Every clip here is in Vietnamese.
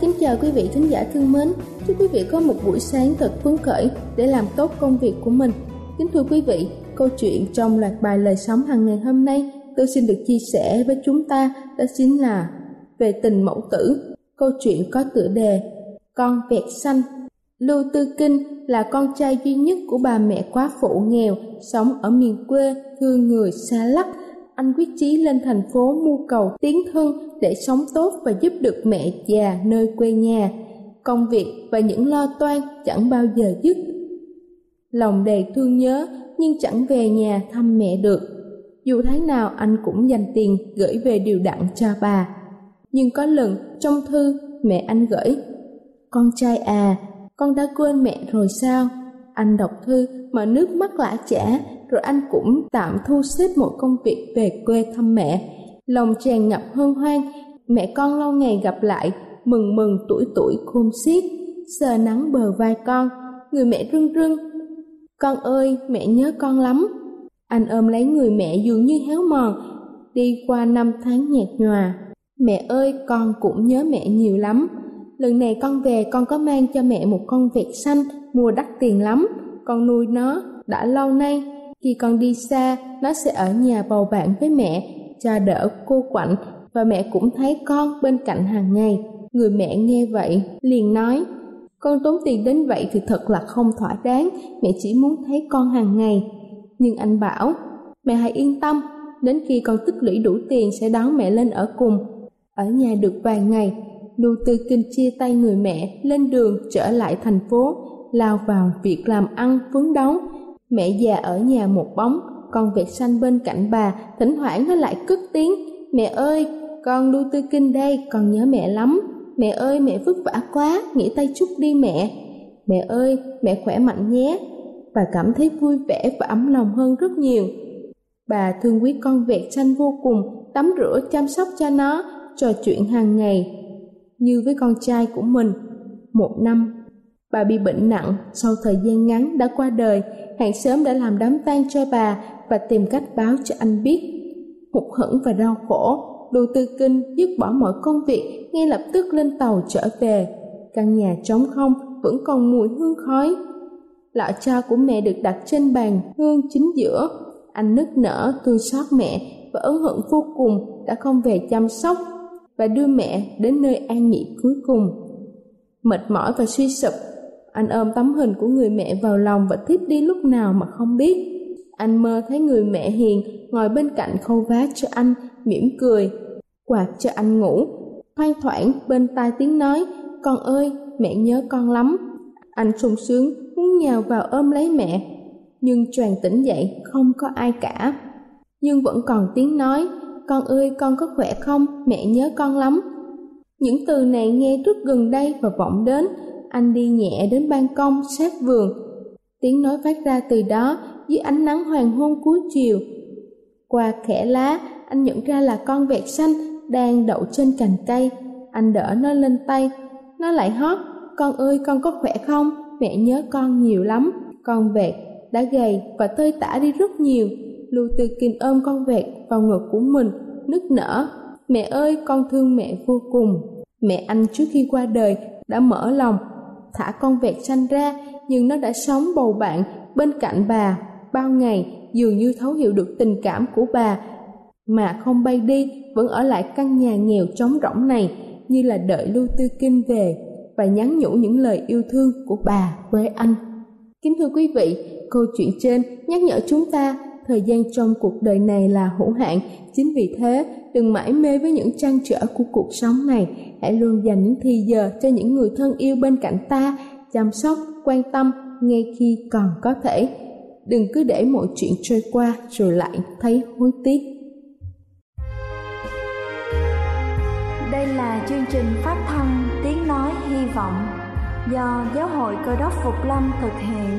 Kính chào quý vị khán giả thương mến, chúc quý vị có một buổi sáng thật phấn khởi để làm tốt công việc của mình. Kính thưa quý vị, câu chuyện trong loạt bài Lời Sống hàng ngày hôm nay tôi xin được chia sẻ với chúng ta đó chính là về tình mẫu tử. Câu chuyện có tựa đề Con vẹt xanh. Lưu Tư Kinh là con trai duy nhất của bà mẹ quá phụ nghèo sống ở miền quê, thương người xa lắc. Anh quyết chí lên thành phố mưu cầu tiến thân để sống tốt và giúp được mẹ già nơi quê nhà. Công việc và những lo toan chẳng bao giờ dứt. Lòng đầy thương nhớ nhưng chẳng về nhà thăm mẹ được. Dù tháng nào anh cũng dành tiền gửi về đều đặn cho bà. Nhưng có lần trong thư mẹ anh gửi: "Con trai à, con đã quên mẹ rồi sao?" Anh đọc thư mà nước mắt lã chã. Rồi anh cũng tạm thu xếp một công việc về quê thăm mẹ. Lòng tràn ngập hân hoan, mẹ con lâu ngày gặp lại, mừng mừng tuổi tuổi khum xiết, sờ nắng bờ vai con, người mẹ rưng rưng. "Con ơi, mẹ nhớ con lắm." Anh ôm lấy người mẹ dường như héo mòn, đi qua năm tháng nhạt nhòa. "Mẹ ơi, con cũng nhớ mẹ nhiều lắm. Lần này con về con có mang cho mẹ một con vẹt xanh, mua đắt tiền lắm. Con nuôi nó đã lâu nay. Khi con đi xa, nó sẽ ở nhà bầu bạn với mẹ, cho đỡ cô quạnh, và mẹ cũng thấy con bên cạnh hàng ngày." Người mẹ nghe vậy liền nói: "Con tốn tiền đến vậy thì thật là không thỏa đáng, mẹ chỉ muốn thấy con hàng ngày." Nhưng anh bảo: "Mẹ hãy yên tâm, đến khi con tích lũy đủ tiền sẽ đón mẹ lên ở cùng." Ở nhà được vài ngày, Lưu Tư Kinh chia tay người mẹ, lên đường trở lại thành phố, lao vào việc làm ăn phấn đấu. Mẹ già ở nhà một bóng, con vẹt xanh bên cạnh bà thỉnh thoảng nó lại cất tiếng: "Mẹ ơi, con Lưu Tư Kinh đây, con nhớ mẹ lắm. Mẹ ơi, mẹ vất vả quá, nghỉ tay chút đi mẹ. Mẹ ơi, mẹ khỏe mạnh nhé." Bà cảm thấy vui vẻ và ấm lòng hơn rất nhiều. Bà thương quý con vẹt xanh vô cùng, tắm rửa chăm sóc cho nó, trò chuyện hàng ngày như với con trai của mình. Một năm, bà bị bệnh nặng, sau thời gian ngắn đã qua đời. Hàng xóm đã làm đám tang cho bà và tìm cách báo cho anh biết. Hụt hẫng và đau khổ, Lưu Tư Kinh dứt bỏ mọi công việc, ngay lập tức lên tàu trở về. Căn nhà trống không, vẫn còn mùi hương khói. Lọ tro của mẹ được đặt trên bàn hương chính giữa. Anh nức nở thương xót mẹ và ân hận vô cùng đã không về chăm sóc và đưa mẹ đến nơi an nghỉ cuối cùng. Mệt mỏi và suy sụp, anh ôm tấm hình của người mẹ vào lòng và thiếp đi lúc nào mà không biết. Anh mơ thấy người mẹ hiền ngồi bên cạnh khâu vá cho anh, mỉm cười, quạt cho anh ngủ. Thoang thoảng bên tai tiếng nói: "Con ơi, mẹ nhớ con lắm." Anh sung sướng muốn nhào vào ôm lấy mẹ, nhưng choàng tỉnh dậy không có ai cả. Nhưng vẫn còn tiếng nói: "Con ơi, con có khỏe không? Mẹ nhớ con lắm." Những từ này nghe rất gần đây và vọng đến. Anh đi nhẹ đến ban công sát vườn. Tiếng nói phát ra từ đó dưới ánh nắng hoàng hôn cuối chiều. Qua khẽ lá, anh nhận ra là con vẹt xanh đang đậu trên cành cây. Anh đỡ nó lên tay. Nó lại hót: "Con ơi, con có khỏe không? Mẹ nhớ con nhiều lắm." Con vẹt đã gầy và tơi tả đi rất nhiều. Lưu Tư Kinh ôm con vẹt vào ngực của mình, nức nở: "Mẹ ơi, con thương mẹ vô cùng." Mẹ anh trước khi qua đời đã mở lòng thả con vẹt xanh ra, nhưng nó đã sống bầu bạn bên cạnh bà bao ngày, dường như thấu hiểu được tình cảm của bà mà không bay đi, vẫn ở lại căn nhà nghèo trống rỗng này, như là đợi Lưu Tư Kinh về và nhắn nhủ những lời yêu thương của bà với anh. Kính thưa quý vị, câu chuyện trên nhắc nhở chúng ta thời gian trong cuộc đời này là hữu hạn. Chính vì thế, đừng mải mê với những trăn trở của cuộc sống này. Hãy luôn dành những thì giờ cho những người thân yêu bên cạnh ta, chăm sóc, quan tâm ngay khi còn có thể. Đừng cứ để mọi chuyện trôi qua rồi lại thấy hối tiếc. Đây là chương trình phát thanh Tiếng Nói Hy Vọng do Giáo hội Cơ Đốc Phục Lâm thực hiện.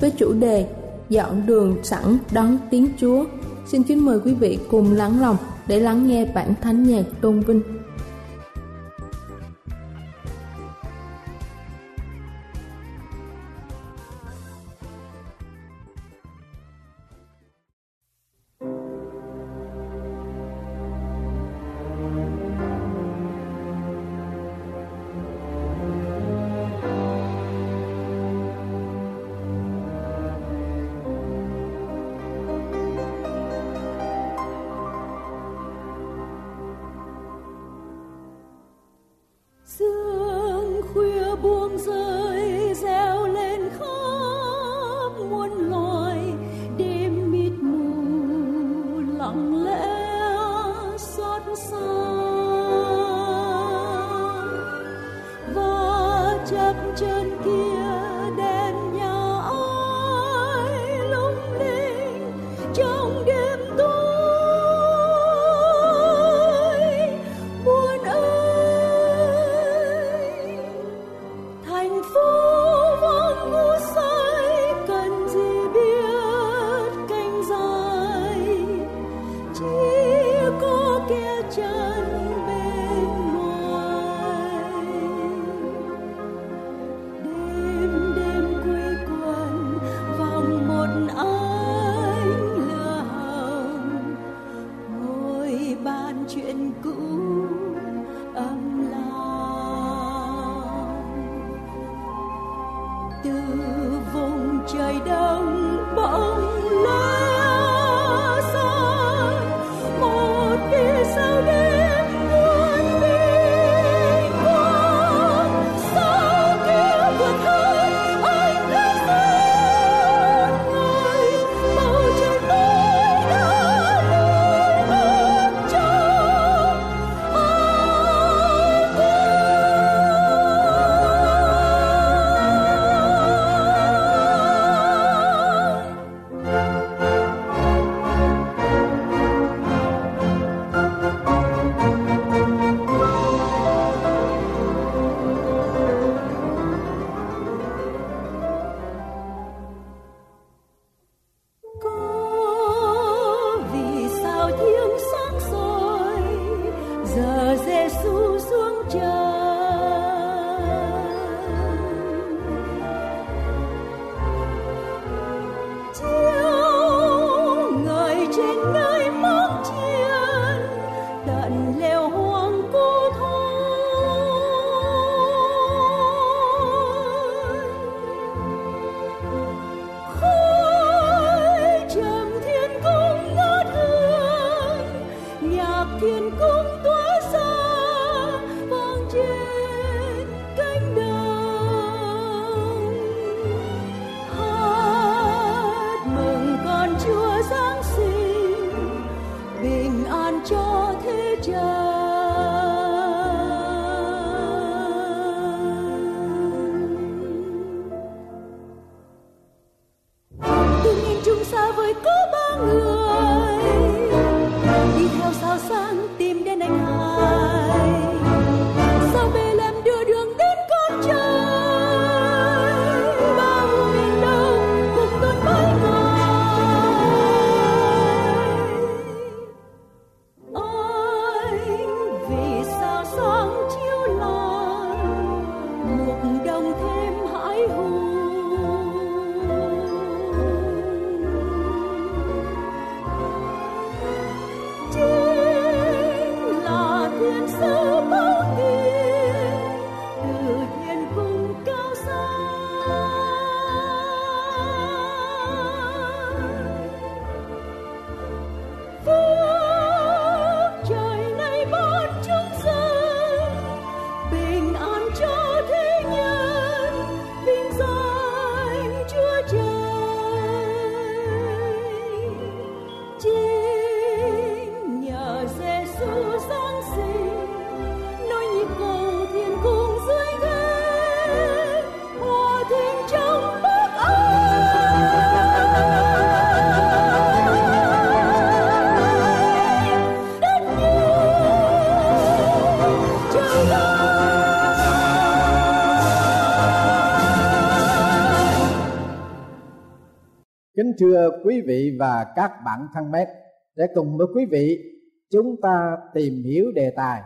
với chủ đề dọn đường sẵn đón tiếng Chúa, xin kính mời quý vị cùng lắng lòng để lắng nghe bản thánh nhạc tôn vinh. Thank you. Kính thưa quý vị và các bạn thân mến, để cùng với quý vị chúng ta tìm hiểu đề tài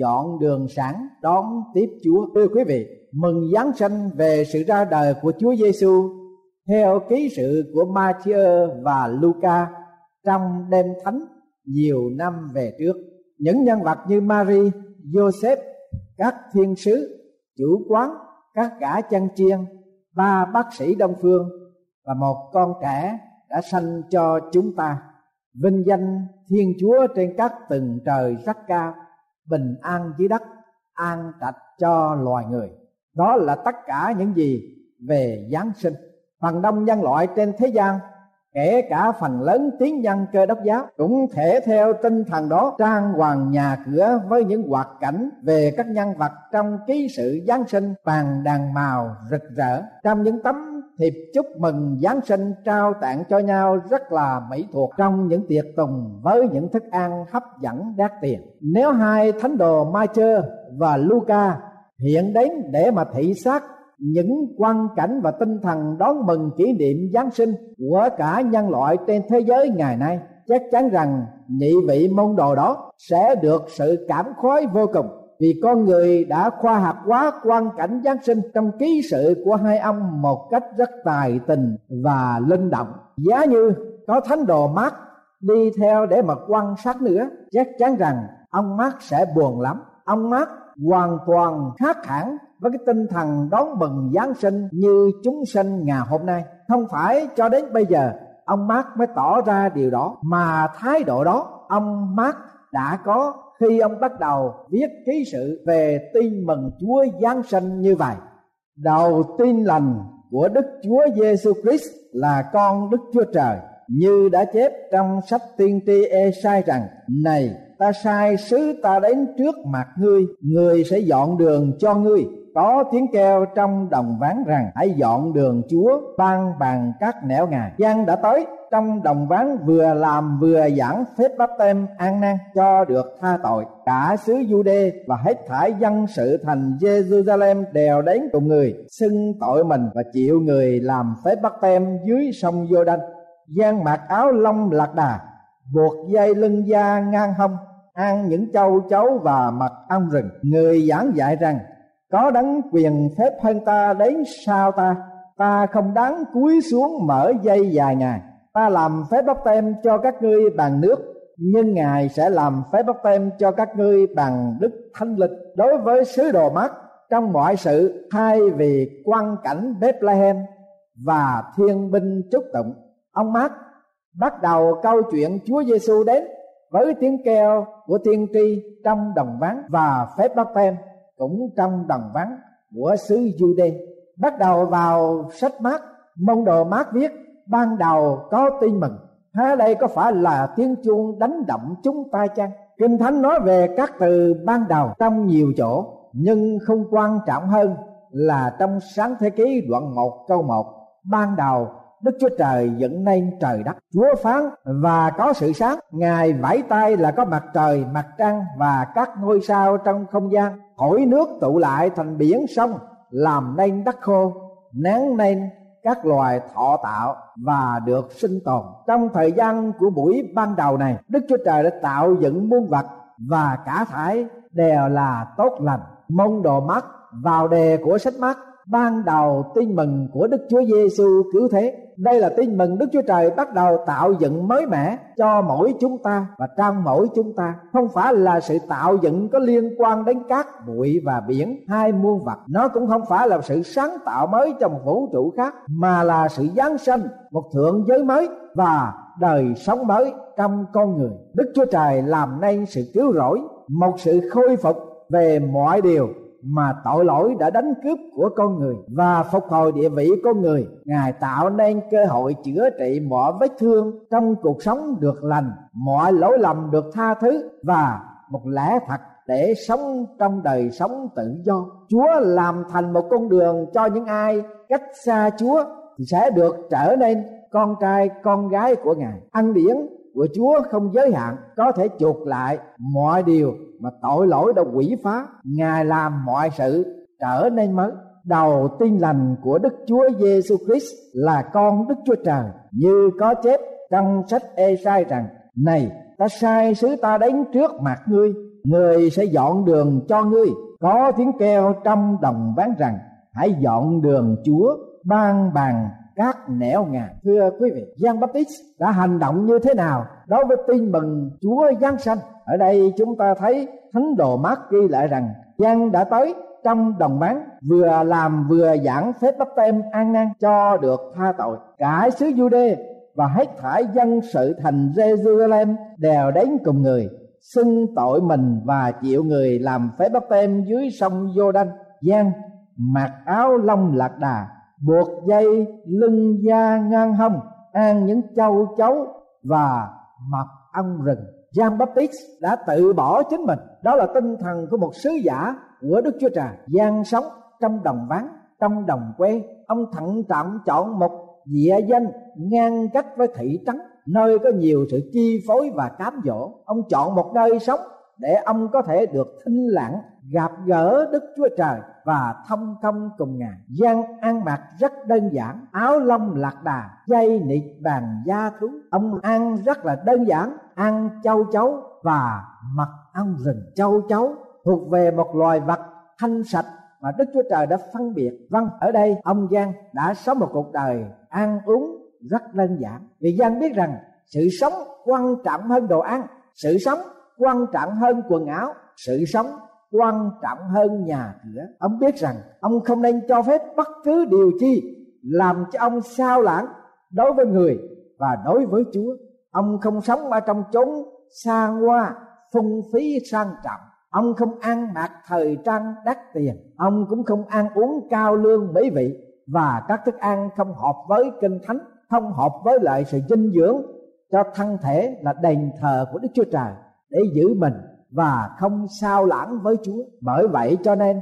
dọn đường sáng đón tiếp Chúa. Thưa quý vị, mừng Giáng sinh về sự ra đời của Chúa Giêsu theo ký sự của Ma-thi-ơ và Luca trong đêm thánh nhiều năm về trước. Những nhân vật như Mary, Joseph, các thiên sứ, chủ quán, các gã chăn chiên, ba bác sĩ đông phương và một con trẻ đã sanh cho chúng ta. Vinh danh Thiên Chúa trên các tầng trời rất cao, bình an dưới đất, an trạch cho loài người. Đó là tất cả những gì về Giáng sinh. Phần đông nhân loại trên thế gian, kể cả phần lớn tín nhân Cơ Đốc giáo, cũng thể theo tinh thần đó trang hoàng nhà cửa với những hoạt cảnh về các nhân vật trong ký sự Giáng sinh bằng đàn màu rực rỡ. Trong những tấm thiệp chúc mừng Giáng sinh trao tặng cho nhau rất là mỹ thuật, trong những tiệc tùng với những thức ăn hấp dẫn đắt tiền. Nếu hai thánh đồ Ma-thi-ơ và Luca hiện đến để mà thị sát những quang cảnh và tinh thần đón mừng kỷ niệm Giáng sinh của cả nhân loại trên thế giới ngày nay, chắc chắn rằng nhị vị môn đồ đó sẽ được sự cảm khái vô cùng, vì con người đã khoa học hóa quan cảnh Giáng sinh trong ký sự của hai ông một cách rất tài tình và linh động. Giá như có thánh đồ Mác đi theo để mà quan sát nữa, chắc chắn rằng ông Mác sẽ buồn lắm. Ông Mác hoàn toàn khác hẳn với cái tinh thần đón mừng Giáng sinh như chúng sinh ngày hôm nay. Không phải cho đến bây giờ ông Mác mới tỏ ra điều đó, mà thái độ đó ông Mác đã có khi ông bắt đầu viết ký sự về tin mừng Chúa Giáng sinh như vậy. Đầu tin lành của Đức Chúa Giêsu Christ là con Đức Chúa Trời, như đã chép trong sách tiên tri E-sai rằng: "Này, ta sai sứ ta đến trước mặt ngươi, người sẽ dọn đường cho ngươi." Có tiếng kêu trong đồng ván rằng: "Hãy dọn đường Chúa, ban bằng các nẻo Ngài." Giăng đã tới trong đồng ván, vừa làm vừa giảng phép báp têm an nan cho được tha tội. Cả xứ Giu-đê và hết thảy dân sự thành Giê-ru-sa-lem đều đến cùng người, xưng tội mình và chịu người làm phép báp têm dưới sông Giô-đanh. Giăng mặc áo lông lạc đà, buộc dây lưng da ngang hông, ăn những châu chấu và mật ong rừng. Người giảng dạy rằng: "Có đấng quyền phép hơn ta đến sau ta, ta không đáng cúi xuống mở dây dài Ngài. Ta làm phép báp têm cho các ngươi bằng nước, nhưng Ngài sẽ làm phép báp têm cho các ngươi bằng Đức Thánh Linh." Đối với sứ đồ Mác, trong mọi sự, thay vì quang cảnh Bethlehem và thiên binh chúc tụng, ông Mác bắt đầu câu chuyện Chúa Giêsu đến với tiếng kêu của tiên tri trong đồng ván và phép báp têm cũng trong đồng ván của xứ Giu-đê. Bắt đầu vào sách Mác, môn đồ Mác viết: "Ban đầu có tin mừng." Há đây có phải là tiếng chuông đánh động chúng ta chăng? Kinh Thánh nói về các từ ban đầu trong nhiều chỗ, nhưng không quan trọng hơn là trong Sáng Thế Ký đoạn 1 câu 1: "Ban đầu Đức Chúa Trời dựng nên trời đất, Chúa phán và có sự sáng, Ngài vẫy tay là có mặt trời, mặt trăng và các ngôi sao trong không gian. Khỏi nước tụ lại thành biển sông, làm nên đất khô, nán nên các loài thọ tạo và được sinh tồn." Trong thời gian của buổi ban đầu này, Đức Chúa Trời đã tạo dựng muôn vật và cả thải đều là tốt lành. Môn đồ Mác vào đề của sách Mác ban đầu tin mừng của Đức Chúa Giê-xu cứu thế. Đây là tin mừng Đức Chúa Trời bắt đầu tạo dựng mới mẻ cho mỗi chúng ta và trong mỗi chúng ta, không phải là sự tạo dựng có liên quan đến cát bụi và biển, hai muôn vật. Nó cũng không phải là sự sáng tạo mới trong một vũ trụ khác, mà là sự giáng sinh một thượng giới mới và đời sống mới trong con người. Đức Chúa Trời làm nên sự cứu rỗi, một sự khôi phục về mọi điều mà tội lỗi đã đánh cướp của con người, và phục hồi địa vị con người. Ngài tạo nên cơ hội chữa trị mọi vết thương trong cuộc sống được lành, mọi lỗi lầm được tha thứ và một lẽ thật để sống trong đời sống tự do. Chúa làm thành một con đường cho những ai cách xa Chúa thì sẽ được trở nên con trai con gái của Ngài. Ân điển của Chúa không giới hạn, có thể chuộc lại mọi điều mà tội lỗi đã quỷ phá. Ngài làm mọi sự trở nên mới. Đầu tiên lành của Đức Chúa Giêsu Christ là con Đức Chúa Trời, như có chép trong sách E-sai rằng: "Này, ta sai sứ ta đến trước mặt ngươi, người sẽ dọn đường cho ngươi." Có tiếng kêu trong đồng ván rằng: "Hãy dọn đường Chúa, ban bàn các nẻo Ngài." Thưa quý vị, Giăng Baptist đã hành động như thế nào đối với tin mừng Chúa giáng sanh? Ở đây chúng ta thấy thánh đồ Mác ghi lại rằng Giăng đã tới trong đồng bán, vừa làm vừa giảng phép báp têm an nan cho được tha tội. Cả xứ Giu-đê và hết thảy dân sự thành Giê-ru-sa-lem đều đến cùng người, xưng tội mình và chịu người làm phép báp têm dưới sông Giô-đanh. Giăng mặc áo lông lạc đà, buộc dây lưng da ngang hông, ăn những châu chấu và mập ăn rừng. Giăng Baptist đã tự bỏ chính mình. Đó là tinh thần của một sứ giả của Đức Chúa Trời. Giăng sống trong đồng vắng, trong đồng quê. Ông thận trọng chọn một địa danh ngang cách với thị trấn, nơi có nhiều sự chi phối và cám dỗ. Ông chọn một nơi sống để ông có thể được thinh lặng, gặp gỡ Đức Chúa Trời và thông công cùng Ngài. Giăng ăn mặc rất đơn giản, áo lông lạc đà, dây nịt bằng da thú. Ông ăn rất là đơn giản, ăn châu chấu và mật ong rừng. Châu chấu thuộc về một loài vật thanh sạch mà Đức Chúa Trời đã phân biệt. Vâng, ở đây ông Giăng đã sống một cuộc đời ăn uống rất đơn giản, vì Giăng biết rằng sự sống quan trọng hơn đồ ăn, sự sống quan trọng hơn quần áo, sự sống quan trọng hơn nhà cửa. Ông biết rằng ông không nên cho phép bất cứ điều chi làm cho ông sao lãng đối với người và đối với Chúa. Ông không sống ở trong chốn xa hoa, phung phí sang trọng. Ông không ăn mặc thời trang đắt tiền. Ông cũng không ăn uống cao lương mỹ vị, và các thức ăn không hợp với kinh thánh, không hợp với lại sự dinh dưỡng cho thân thể là đền thờ của Đức Chúa Trời, để giữ mình và không sao lãng với Chúa. Bởi vậy cho nên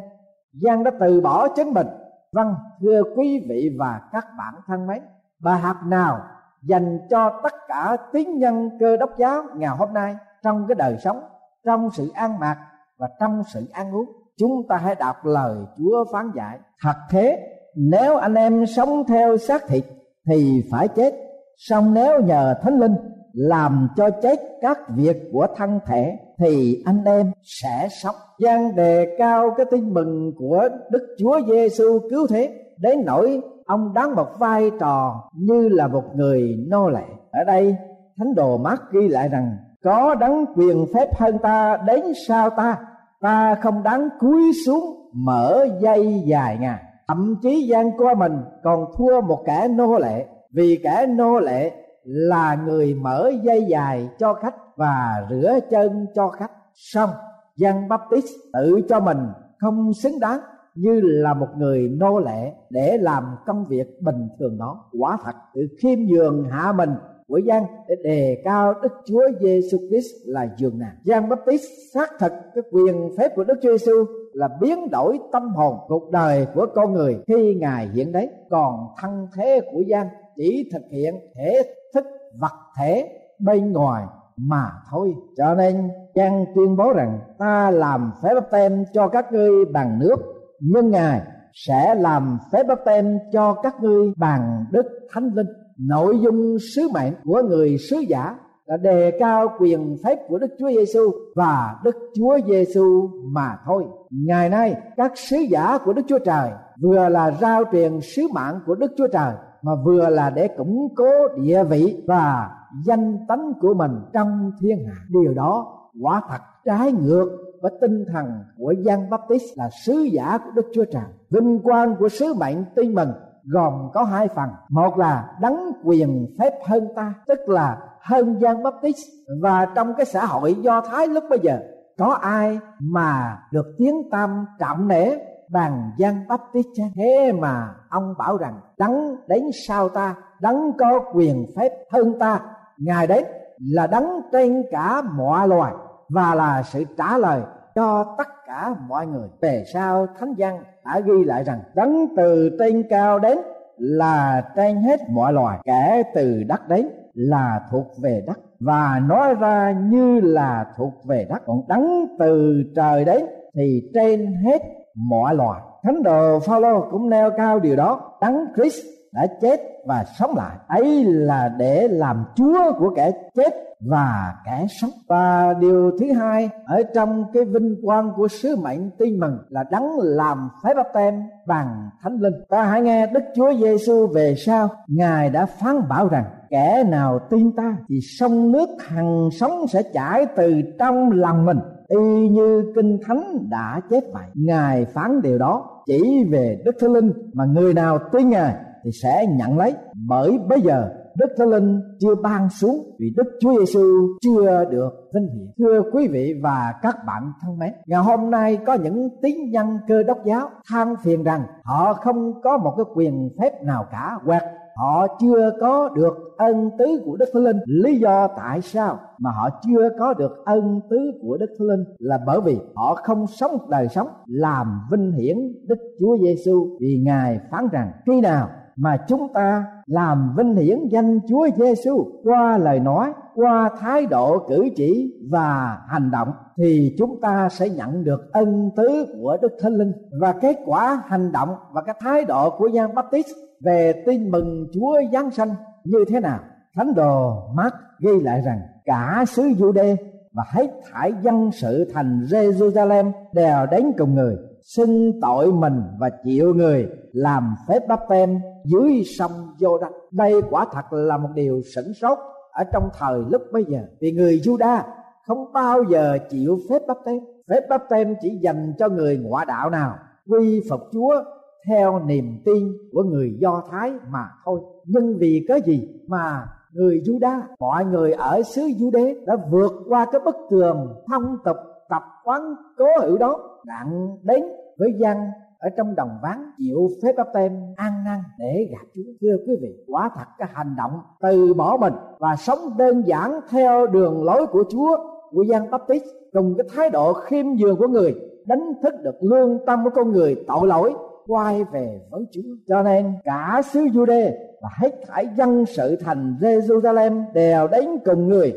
Giăng đã từ bỏ chính mình. Vâng, thưa quý vị và các bạn thân mến, bài học nào dành cho tất cả tín nhân Cơ Đốc giáo ngày hôm nay trong cái đời sống, trong sự ăn mặc và trong sự ăn uống? Chúng ta hãy đọc lời Chúa phán dạy: "Thật thế, nếu anh em sống theo xác thịt thì phải chết, song nếu nhờ Thánh Linh làm cho chết các việc của thân thể thì anh em sẽ sống." Giăng đề cao cái tin mừng của Đức Chúa Giêsu cứu thế đến nỗi ông đóng một vai trò như là một người nô lệ. Ở đây thánh đồ Mác ghi lại rằng: "Có đấng quyền phép hơn ta đến sau ta, ta không đáng cúi xuống mở dây dài Ngài." Thậm chí Giăng coi mình còn thua một kẻ nô lệ, vì kẻ nô lệ là người mở dây dài cho khách và rửa chân cho khách. Xong Giăng Baptist tự cho mình không xứng đáng như là một người nô lệ để làm công việc bình thường đó. Quả thật, sự khiêm nhường hạ mình của Giăng để đề cao Đức Chúa Giêsu Christ là giường nào. Giăng Baptist xác thực cái quyền phép của Đức Chúa Giêsu là biến đổi tâm hồn cuộc đời của con người khi Ngài hiện đấy. Còn thân thế của Giăng chỉ thực hiện thể thức vật thể bên ngoài mà thôi. Cho nên Giăng tuyên bố rằng: "Ta làm phép báp têm cho các ngươi bằng nước, nhưng Ngài sẽ làm phép báp têm cho các ngươi bằng Đức Thánh Linh." Nội dung sứ mệnh của người sứ giả đã đề cao quyền phép của Đức Chúa Giêsu và Đức Chúa Giêsu mà thôi. Ngày nay các sứ giả của Đức Chúa Trời vừa là rao truyền sứ mạng của Đức Chúa Trời mà vừa là để củng cố địa vị và danh tánh của mình trong thiên hạ. Điều đó quả thật trái ngược với tinh thần của Giăng Baptist là sứ giả của Đức Chúa Trời. Vinh quang của sứ mệnh tin mừng gồm có hai phần, một là đấng quyền phép hơn ta, tức là hơn Giăng Baptist. Và trong cái xã hội Do Thái lúc bây giờ, có ai mà được tiếng tăm trọng nể bằng Giăng Baptist? Thế mà ông bảo rằng đấng đến sau ta, đấng có quyền phép hơn ta, Ngài đến là đấng trên cả mọi loài và là sự trả lời cho tất cả mọi người. Về sau Thánh Giăng đã ghi lại rằng đấng từ trên cao đến là trên hết mọi loài, kẻ từ đất đến là thuộc về đất và nói ra như là thuộc về đất, còn đấng từ trời đến thì trên hết mọi loài. Thánh đồ Phaolô cũng nêu cao điều đó, đấng Christ đã chết và sống lại, ấy là để làm Chúa của kẻ chết và kẻ sống. Và điều thứ hai ở trong cái vinh quang của sứ mệnh tin mừng là đấng làm phép báp-têm bằng Thánh Linh. Ta hãy nghe Đức Chúa Giêsu về sau, Ngài đã phán bảo rằng kẻ nào tin ta thì sông nước hằng sống sẽ chảy từ trong lòng mình, y như Kinh Thánh đã chép vậy. Ngài phán điều đó chỉ về Đức Thánh Linh mà người nào tin Ngài thì sẽ nhận lấy, bởi bây giờ Đức Thánh Linh chưa ban xuống vì Đức Chúa Giêsu chưa được vinh hiển. Thưa quý vị và các bạn thân mến, ngày hôm nay có những tín nhân Cơ Đốc giáo than phiền rằng họ không có một cái quyền phép nào cả, hoặc họ chưa có được ân tứ của Đức Thánh Linh. Lý do tại sao mà họ chưa có được ân tứ của Đức Thánh Linh là bởi vì họ không sống đời sống làm vinh hiển Đức Chúa Giêsu, vì Ngài phán rằng khi nào mà chúng ta làm vinh hiển danh Chúa Giêsu qua lời nói, qua thái độ cử chỉ và hành động thì chúng ta sẽ nhận được ân tứ của Đức Thánh Linh. Và kết quả hành động và cái thái độ của Giăng Baptist về tin mừng Chúa Giáng Sinh như thế nào? Thánh đồ Mác ghi lại rằng cả xứ Giu-đê và hết thảy dân sự thành Giê-ru-sa-lem đều đến cùng người, xưng tội mình và chịu người làm phép báp-têm dưới sông Giô-đanh. Đây quả thật là một điều sửng sốt ở trong thời lúc bây giờ, vì người Giu-đa không bao giờ chịu phép báp-têm. Phép báp-têm chỉ dành cho người ngoại đạo nào quy phục Chúa theo niềm tin của người Do Thái mà thôi. Nhưng vì cái gì mà người Giu-đa, mọi người ở xứ Giu-đê đã vượt qua cái bức tường phong tục tập quán cố hữu đó, đặng đến với Giăng ở trong đồng ván chịu phép báp-têm ăn năn để gặp Chúa. Thưa quý vị, quả thật cái hành động từ bỏ mình và sống đơn giản theo đường lối của Chúa của Giăng Baptist cùng cái thái độ khiêm nhường của người đánh thức được lương tâm của con người tội lỗi quay về với Chúa. Cho nên cả xứ Giu-đê và hết thảy dân sự thành Giê-ru-sa-lem đều đến cùng người,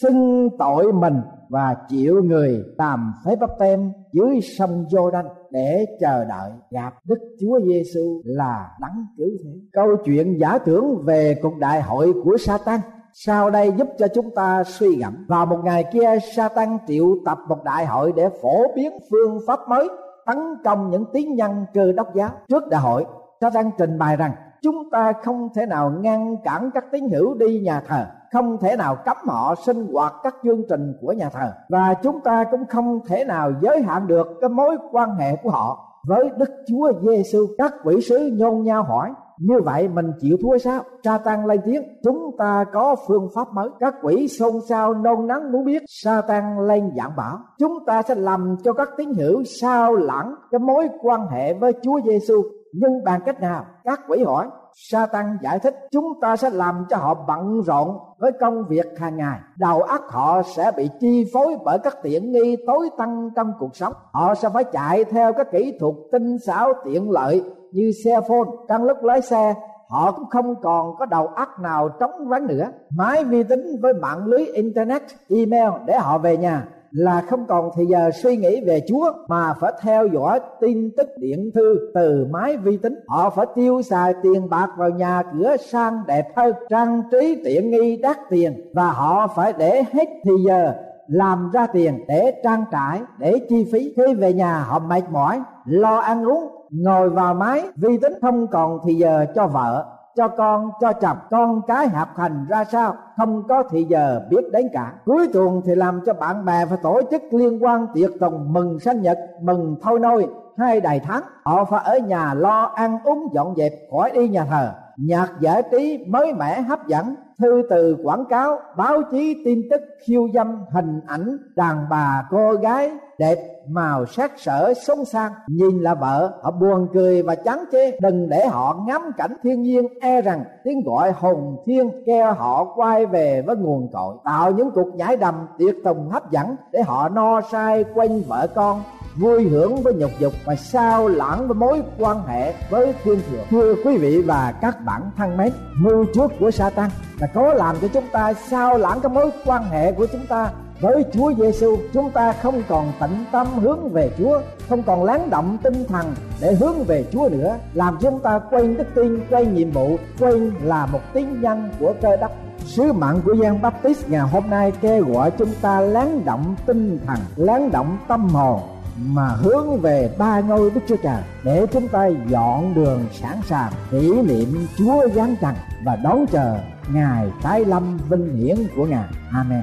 xưng tội mình và chịu người làm phép báp-têm dưới sông Giô-đanh để chờ đợi gặp Đức Chúa Giêsu là đấng cứu thế. Câu chuyện giả tưởng về cuộc đại hội của Satan sau đây giúp cho chúng ta suy ngẫm. Vào một ngày kia, Satan triệu tập một đại hội để phổ biến phương pháp mới tấn công những tín nhân Cơ Đốc giáo. Trước đại hội, Satan trình bày rằng chúng ta không thể nào ngăn cản các tín hữu đi nhà thờ, không thể nào cấm họ sinh hoạt các chương trình của nhà thờ, và chúng ta cũng không thể nào giới hạn được cái mối quan hệ của họ với Đức Chúa Giêsu. Các quỷ sứ nhôn nhao hỏi, như vậy mình chịu thua sao? Satan lên tiếng, chúng ta có phương pháp mới. Các quỷ xôn xao nôn nóng muốn biết. Satan lên giảng bảo, chúng ta sẽ làm cho các tín hữu sao lãng cái mối quan hệ với Chúa Giêsu. Nhưng bằng cách nào? Các quỷ hỏi. Satan giải thích, chúng ta sẽ làm cho họ bận rộn với công việc hàng ngày, đầu óc họ sẽ bị chi phối bởi các tiện nghi tối tân trong cuộc sống, họ sẽ phải chạy theo các kỹ thuật tinh xảo tiện lợi như xe phone, trong lúc lái xe họ cũng không còn có đầu óc nào trống rỗng nữa, máy vi tính với mạng lưới internet, email để họ về nhà là không còn thì giờ suy nghĩ về Chúa mà phải theo dõi tin tức điện thư từ máy vi tính. Họ phải tiêu xài tiền bạc vào nhà cửa sang đẹp hơn, trang trí tiện nghi đắt tiền, và họ phải để hết thì giờ làm ra tiền để trang trải, để chi phí. Khi về nhà họ mệt mỏi, lo ăn uống, ngồi vào máy vi tính, không còn thì giờ cho vợ, cho con, cho chồng. Con cái học hành ra sao không có thì giờ biết đến cả. Cuối tuần thì làm cho bạn bè và tổ chức liên quan tiệc tùng mừng sinh nhật, mừng thôi nôi hai đầy tháng. Họ phải ở nhà lo ăn uống dọn dẹp, khỏi đi nhà thờ. Nhạc giải trí mới mẻ hấp dẫn, thư từ quảng cáo, báo chí tin tức khiêu dâm, hình ảnh đàn bà cô gái đẹp màu sắc sỡ xông sang, nhìn là vợ họ buồn cười và chán chê. Đừng để họ ngắm cảnh thiên nhiên, e rằng tiếng gọi hồn thiên kêu họ quay về với nguồn cội. Tạo những cuộc nhảy đầm tiệc tùng hấp dẫn để họ no say quanh vợ con, vui hưởng với nhục dục và sao lãng với mối quan hệ với thiên thượng. Thưa quý vị và các bạn thân mến, mưu chuốc của Satan là có làm cho chúng ta sao lãng cái mối quan hệ của chúng ta với Chúa Giêsu. Chúng ta không còn tĩnh tâm hướng về Chúa, không còn lắng động tinh thần để hướng về Chúa nữa, làm chúng ta quên đức tin, quên nhiệm vụ, quên là một tín nhân của Cơ Đốc. Sứ mạng của Giăng Báp Tít ngày hôm nay kêu gọi chúng ta lắng động tinh thần, lắng động tâm hồn mà hướng về ba ngôi Đức Chúa Trời, để chúng ta dọn đường sẵn sàng kỷ niệm Chúa giáng trần và đón chờ ngày tái lâm vinh hiển của Ngài. Amen.